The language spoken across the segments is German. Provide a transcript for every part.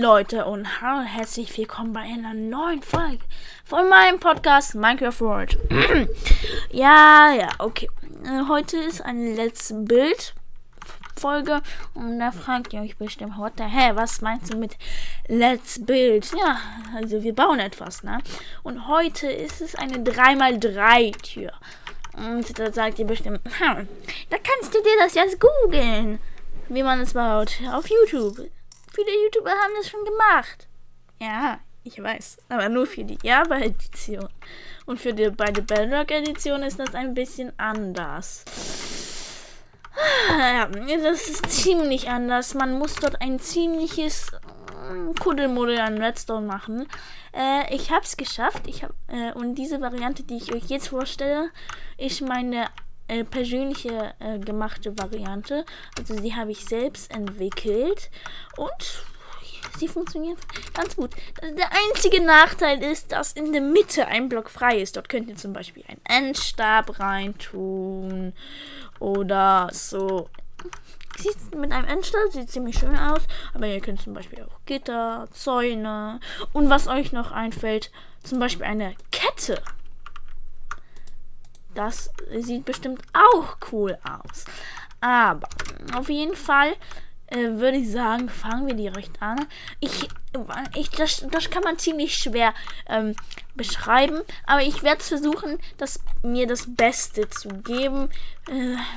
Leute und hallo, herzlich willkommen bei einer neuen Folge von meinem Podcast Minecraft World. Ja, okay. Heute ist eine letzte Bild-Folge und da fragt ihr euch bestimmt heute, hä, was meinst du mit Let's Build? Ja, also wir bauen etwas, ne? Und heute ist es eine 3x3-Tür. Und da sagt ihr bestimmt, da kannst du dir das jetzt googeln, wie man es baut, auf YouTube. Viele YouTuber haben das schon gemacht. Ja, ich weiß. Aber nur für die Java-Edition. Und für die bei der Bedrock-Edition ist das ein bisschen anders. Ja, das ist ziemlich anders. Man muss dort ein ziemliches Kuddelmuddel an Redstone machen. Ich habe es geschafft. Und diese Variante, die ich euch jetzt vorstelle, ist meine persönliche gemachte Variante. Also die habe ich selbst entwickelt und sie funktioniert ganz gut. Der einzige Nachteil ist, dass in der Mitte ein Block frei ist. Dort könnt ihr zum Beispiel einen Endstab reintun oder so. Mit einem Endstab sieht ziemlich schön aus, aber ihr könnt zum Beispiel auch Gitter, Zäune und was euch noch einfällt, zum Beispiel eine Kette. Das sieht bestimmt auch cool aus. Aber auf jeden Fall würde ich sagen, fangen wir direkt an. Das kann man ziemlich schwer beschreiben, aber ich werde versuchen, mir das Beste zu geben.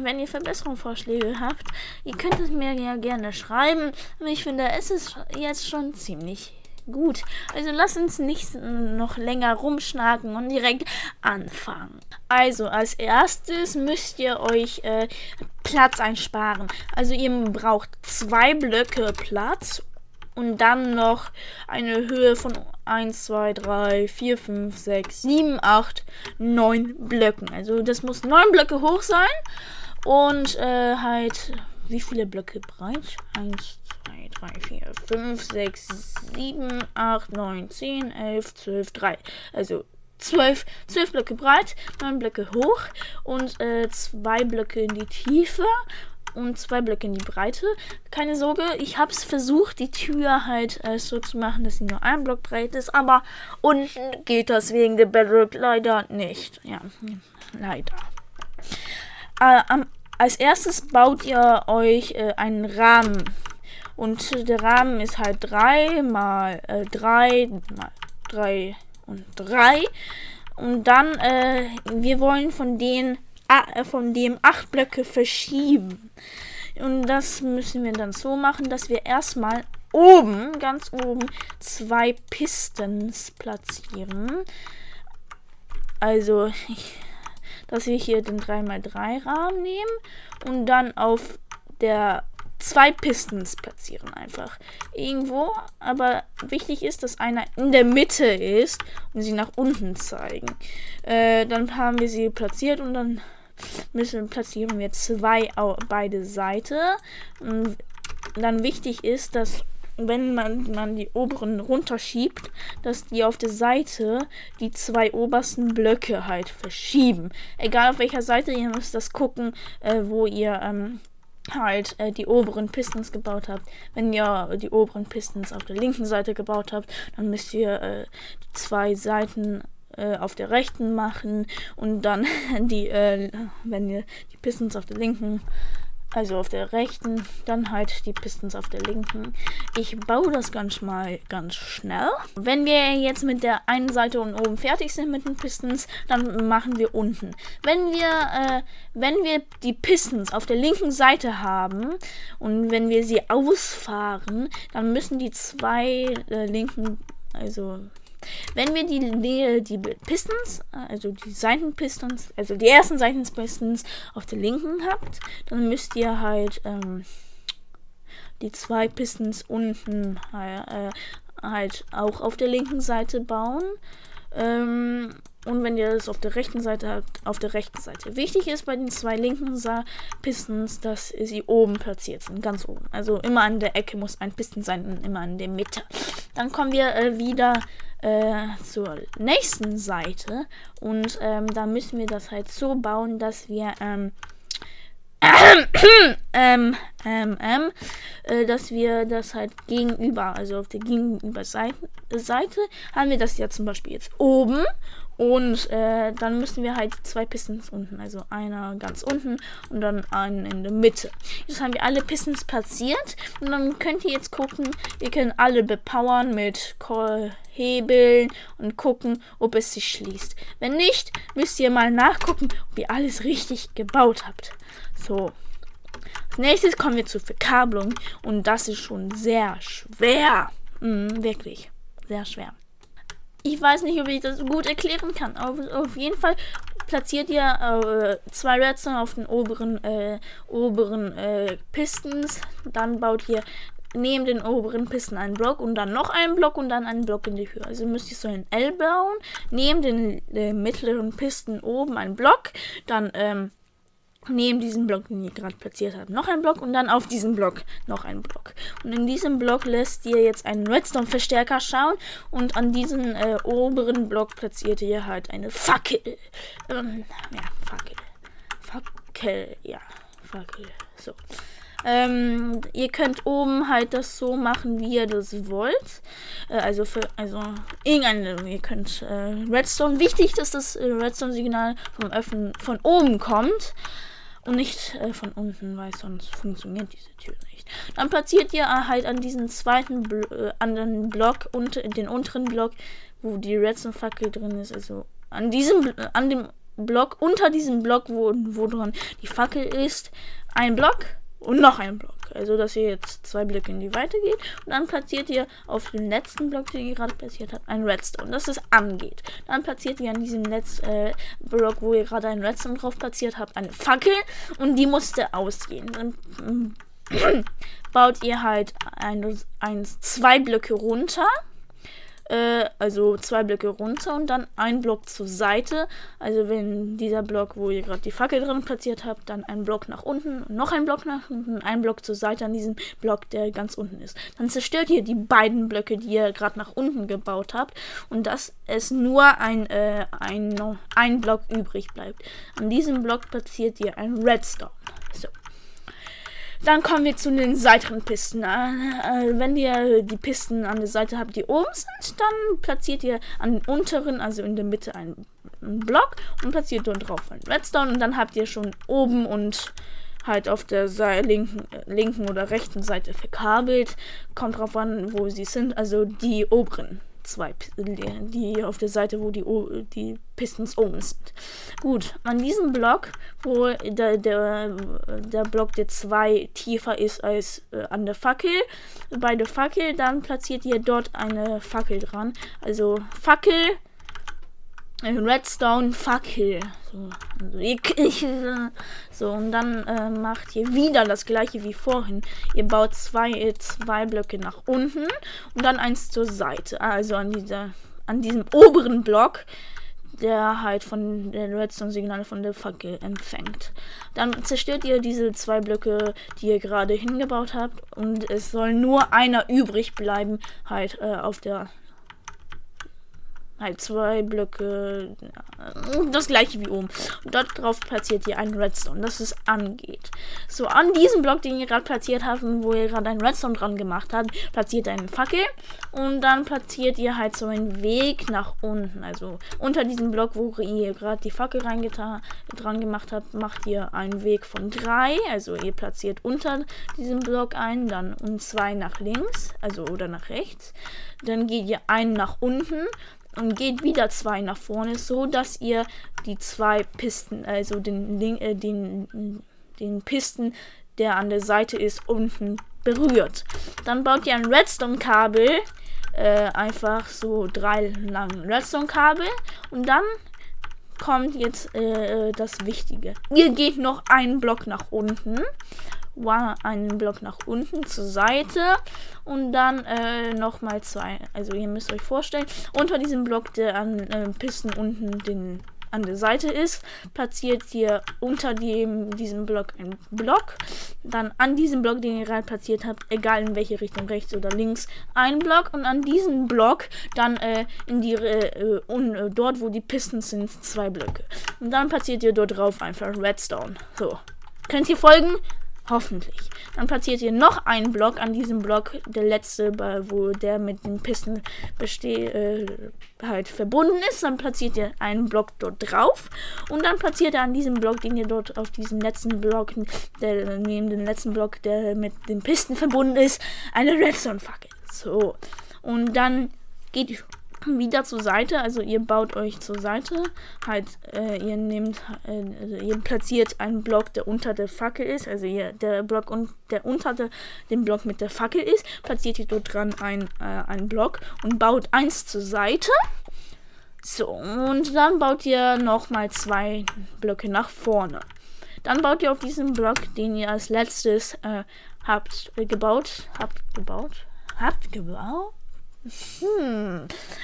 Wenn ihr Verbesserungsvorschläge habt, ihr könnt es mir ja gerne schreiben. Aber ich finde, es ist jetzt schon ziemlich gut. Also lass uns nicht noch länger rumschnacken und direkt anfangen. Also als erstes müsst ihr euch Platz einsparen. Also ihr braucht 2 Blöcke Platz und dann noch eine Höhe von 1, 2, 3, 4, 5, 6, 7, 8, 9 Blöcken. Also das muss 9 Blöcke hoch sein und halt wie viele Blöcke breit? 1, 2, 3, 4, 5, 6, 7, 8, 9, 10, 11, 12, 3. Also 12 Blöcke breit, 9 Blöcke hoch und 2 Blöcke in die Tiefe und 2 Blöcke in die Breite. Keine Sorge, ich habe es versucht, die Tür halt so zu machen, dass sie nur ein Block breit ist, aber unten geht das wegen der Bedrock leider nicht. Ja, leider. Als erstes baut ihr euch einen Rahmen. Und der Rahmen ist halt 3 mal 3 mal 3 und 3. Und dann, wir wollen von dem 8 Blöcke verschieben. Und das müssen wir dann so machen, dass wir erstmal oben, ganz oben, 2 Pistons platzieren. Also, dass wir hier den 3x3 Rahmen nehmen und dann auf der 2 Pistons platzieren einfach. Irgendwo, aber wichtig ist, dass einer in der Mitte ist und sie nach unten zeigen. Dann haben wir sie platziert und dann platzieren wir 2 auf beide Seiten. Und dann wichtig ist, dass wenn man die oberen runterschiebt, dass die auf der Seite die 2 obersten Blöcke halt verschieben. Egal auf welcher Seite, ihr müsst das gucken, wo ihr halt die oberen Pistons gebaut habt. Wenn ihr die oberen Pistons auf der linken Seite gebaut habt, dann müsst ihr 2 Seiten auf der rechten machen und dann wenn ihr die Pistons auf der linken, also auf der rechten, dann halt die Pistons auf der linken. Ich baue das ganz schnell. Wenn wir jetzt mit der einen Seite und oben fertig sind mit den Pistons, dann machen wir unten. Wenn wir die Pistons auf der linken Seite haben und wenn wir sie ausfahren, dann müssen die 2 linken, also wenn wir die Pistons, also die Seitenpistons, also die ersten Seitenpistons auf der linken habt, dann müsst ihr halt die 2 Pistons unten halt auch auf der linken Seite bauen. Und wenn ihr das auf der rechten Seite habt, auf der rechten Seite. Wichtig ist bei den 2 linken Pistons, dass sie oben platziert sind, ganz oben. Also immer an der Ecke muss ein Piston sein und immer in der Mitte. Dann kommen wir wieder zur nächsten Seite und da müssen wir das halt so bauen, dass wir dass wir das halt gegenüber, also auf der Gegenüberseite haben wir das ja zum Beispiel jetzt oben und dann müssen wir halt zwei Pistons unten, also einer ganz unten und dann einen in der Mitte. Jetzt haben wir alle Pistons platziert und dann könnt ihr jetzt gucken, ihr könnt alle bepowern mit Hebeln und gucken, ob es sich schließt. Wenn nicht, müsst ihr mal nachgucken, ob ihr alles richtig gebaut habt. So. Als nächstes kommen wir zur Verkabelung und das ist schon sehr schwer. Wirklich, sehr schwer. Ich weiß nicht, ob ich das gut erklären kann. Auf jeden Fall platziert ihr zwei Redstone auf den oberen Pistons. Dann baut ihr neben den oberen Pisten einen Block und dann noch einen Block und dann einen Block in die Höhe. Also müsst ihr so ein L bauen, neben den mittleren Pisten oben einen Block, dann neben diesem Block, den ihr gerade platziert habt, noch ein Block und dann auf diesem Block noch ein Block. Und in diesem Block lässt ihr jetzt einen Redstone-Verstärker schauen und an diesen oberen Block platziert ihr halt eine Fackel. Fackel. So. Ihr könnt oben halt das so machen, wie ihr das wollt. Ihr könnt Redstone. Wichtig, dass das Redstone-Signal von oben kommt und nicht von unten, weil sonst funktioniert diese Tür nicht. Dann platziert ihr halt an diesen zweiten Block und den unteren Block, wo die Redstone-Fackel drin ist, also an dem Block unter diesem Block, wo dran die Fackel ist, ein Block. Und noch ein Block. Also, dass ihr jetzt zwei Blöcke in die Weite geht. Und dann platziert ihr auf den letzten Block, den ihr gerade platziert habt, einen Redstone, dass es angeht. Dann platziert ihr an diesem letzten Block, wo ihr gerade einen Redstone drauf platziert habt, eine Fackel. Und die musste ausgehen. Dann baut ihr halt zwei Blöcke runter. Also zwei Blöcke runter und dann ein Block zur Seite. Also wenn dieser Block, wo ihr gerade die Fackel drin platziert habt, dann ein Block nach unten, noch ein Block nach unten, ein Block zur Seite an diesem Block, der ganz unten ist. Dann zerstört ihr die beiden Blöcke, die ihr gerade nach unten gebaut habt und dass es nur ein Block übrig bleibt. An diesem Block platziert ihr einen Redstone. So. Dann kommen wir zu den seiteren Pisten. Wenn ihr die Pisten an der Seite habt, die oben sind, dann platziert ihr an den unteren, also in der Mitte, einen Block und platziert dort drauf einen Redstone. Und dann habt ihr schon oben und halt auf der linken oder rechten Seite verkabelt. Kommt drauf an, wo sie sind, also die oberen zwei, die auf der Seite, wo die Pistons oben sind. Gut, an diesem Block, wo der Block, der zwei tiefer ist als an der Fackel, bei der Fackel, dann platziert ihr dort eine Fackel dran. Also Fackel, Redstone, Fackel. So, und dann macht ihr wieder das gleiche wie vorhin. Ihr baut zwei Blöcke nach unten und dann eins zur Seite. Also an diesem oberen Block, der halt von den Redstone-Signalen von der Fackel empfängt. Dann zerstört ihr diese zwei Blöcke, die ihr gerade hingebaut habt. Und es soll nur einer übrig bleiben, halt auf der... Halt zwei Blöcke, das gleiche wie oben. Und dort drauf platziert ihr einen Redstone, dass es angeht. So, an diesem Block, den ihr gerade platziert habt, wo ihr gerade einen Redstone dran gemacht habt, platziert ihr eine Fackel. Und dann platziert ihr halt so einen Weg nach unten. Also unter diesem Block, wo ihr gerade die Fackel dran gemacht habt, macht ihr einen Weg von 3. Also ihr platziert unter diesem Block einen, dann um 2 nach links, also oder nach rechts. Dann geht ihr einen nach unten. Und geht wieder 2 nach vorne, so dass ihr die zwei Pisten, also den Pisten, der an der Seite ist, unten berührt. Dann baut ihr ein Redstone-Kabel, einfach so 3 langen Redstone-Kabel und dann kommt jetzt das Wichtige. Ihr geht noch einen Block nach unten. Einen Block nach unten zur Seite und dann nochmal 2. Also ihr müsst euch vorstellen, unter diesem Block, der an Pisten unten an der Seite ist, platziert ihr unter diesem Block einen Block. Dann an diesem Block, den ihr gerade platziert habt, egal in welche Richtung, rechts oder links, einen Block. Und an diesem Block dann dort, wo die Pisten sind, 2 Blöcke. Und dann platziert ihr dort drauf einfach Redstone. So. Könnt ihr folgen? Hoffentlich. Dann platziert ihr noch einen Block an diesem Block, der letzte, wo der mit den Pisten halt verbunden ist. Dann platziert ihr einen Block dort drauf und dann platziert ihr an diesem Block, den ihr dort auf diesem letzten Block, der neben dem letzten Block, der mit den Pisten verbunden ist, eine Redstone-Fackel. So. Und dann geht ihr wieder zur Seite, also ihr baut euch zur Seite, halt ihr nehmt, also ihr platziert einen Block, der unter der Fackel ist, also ihr, der Block, der unter dem Block mit der Fackel ist, platziert ihr dort dran einen Block und baut eins zur Seite. So, und dann baut ihr nochmal zwei Blöcke nach vorne. Dann baut ihr auf diesen Block, den ihr als letztes habt gebaut.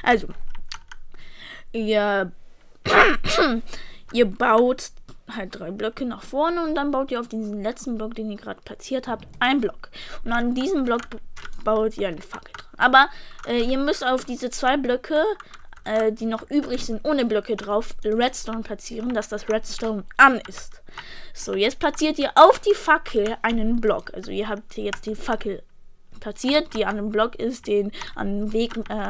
Also, ihr baut halt drei Blöcke nach vorne und dann baut ihr auf diesen letzten Block, den ihr gerade platziert habt, einen Block. Und an diesem Block baut ihr eine Fackel dran. Aber ihr müsst auf diese zwei Blöcke, die noch übrig sind, ohne Blöcke drauf, Redstone platzieren, dass das Redstone an ist. So, jetzt platziert ihr auf die Fackel einen Block. Also ihr habt jetzt die Fackel platziert, die an dem Block ist, den an Weg, der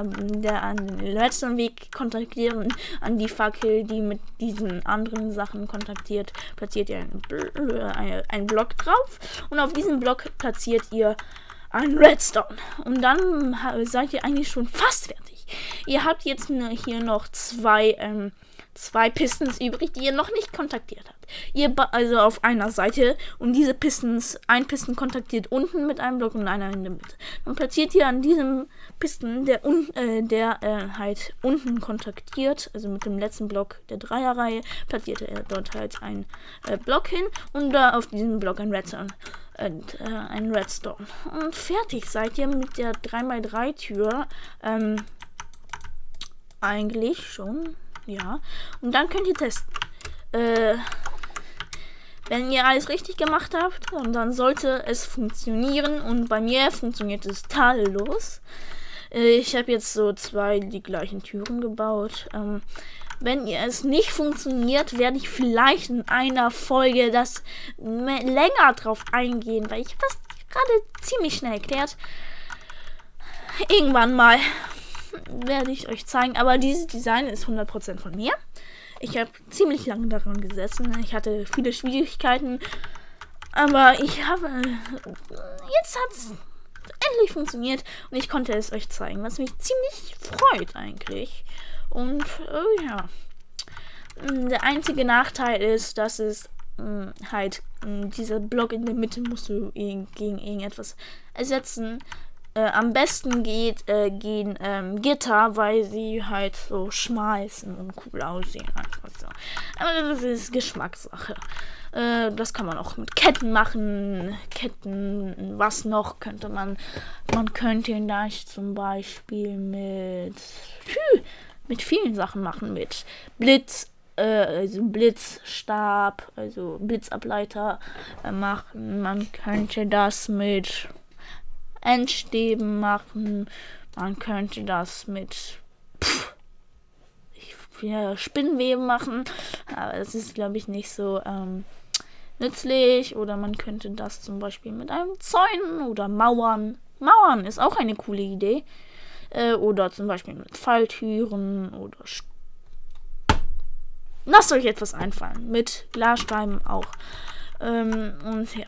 an den letzten Weg kontaktieren, an die Fackel, die mit diesen anderen Sachen kontaktiert, platziert ihr einen Block drauf und auf diesen Block platziert ihr einen Redstone und dann seid ihr eigentlich schon fast fertig. Ihr habt jetzt hier noch zwei Pistons übrig, die ihr noch nicht kontaktiert habt. Ihr also auf einer Seite und diese Pistons, ein Piston kontaktiert unten mit einem Block und einer in der Mitte. Dann platziert ihr an diesem Piston, der halt unten kontaktiert, also mit dem letzten Block der Dreierreihe, platziert ihr dort halt einen Block hin und da auf diesem Block ein Redstone. Und fertig seid ihr mit der 3×3-Tür eigentlich schon. Ja, und dann könnt ihr testen. Wenn ihr alles richtig gemacht habt, dann sollte es funktionieren. Und bei mir funktioniert es tadellos. Ich habe jetzt so zwei die gleichen Türen gebaut. Wenn ihr es nicht funktioniert, werde ich vielleicht in einer Folge das länger drauf eingehen, weil ich habe das gerade ziemlich schnell erklärt. Irgendwann mal werde ich euch zeigen, aber dieses Design ist 100% von mir. Ich habe ziemlich lange daran gesessen, ich hatte viele Schwierigkeiten, aber jetzt hat es endlich funktioniert und ich konnte es euch zeigen, was mich ziemlich freut eigentlich. Und ja, der einzige Nachteil ist, dass es halt dieser Block in der Mitte musst du gegen irgendetwas ersetzen. Am besten gehen Gitter, weil sie halt so schmal sind und cool aussehen. Einfach so. Aber das ist Geschmackssache. Das kann man auch mit Ketten machen. Ketten, was noch könnte man? Man könnte ihn da zum Beispiel mit vielen Sachen machen. Mit Blitz, also Blitzstab, also Blitzableiter machen. Man könnte das mit Endstäben machen. Man könnte das mit Spinnenweben machen. Aber es ist, glaube ich, nicht so nützlich. Oder man könnte das zum Beispiel mit einem Zäunen oder Mauern. Mauern ist auch eine coole Idee. Oder zum Beispiel mit Falltüren oder lasst euch etwas einfallen. Mit Glasscheiben auch. Und ja.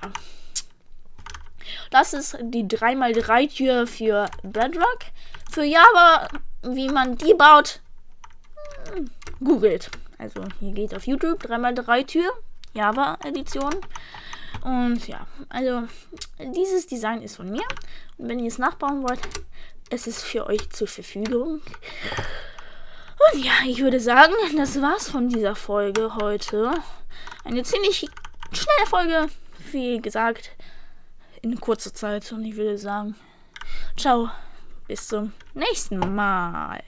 Das ist die 3×3-Tür für Bedrock. Für Java, wie man die baut, googelt. Also hier geht auf YouTube 3×3-Tür, Java-Edition. Und ja, also dieses Design ist von mir. Und wenn ihr es nachbauen wollt, es ist für euch zur Verfügung. Und ja, ich würde sagen, das war's von dieser Folge heute. Eine ziemlich schnelle Folge, viel gesagt, in kurzer Zeit, und ich würde sagen, ciao, bis zum nächsten Mal.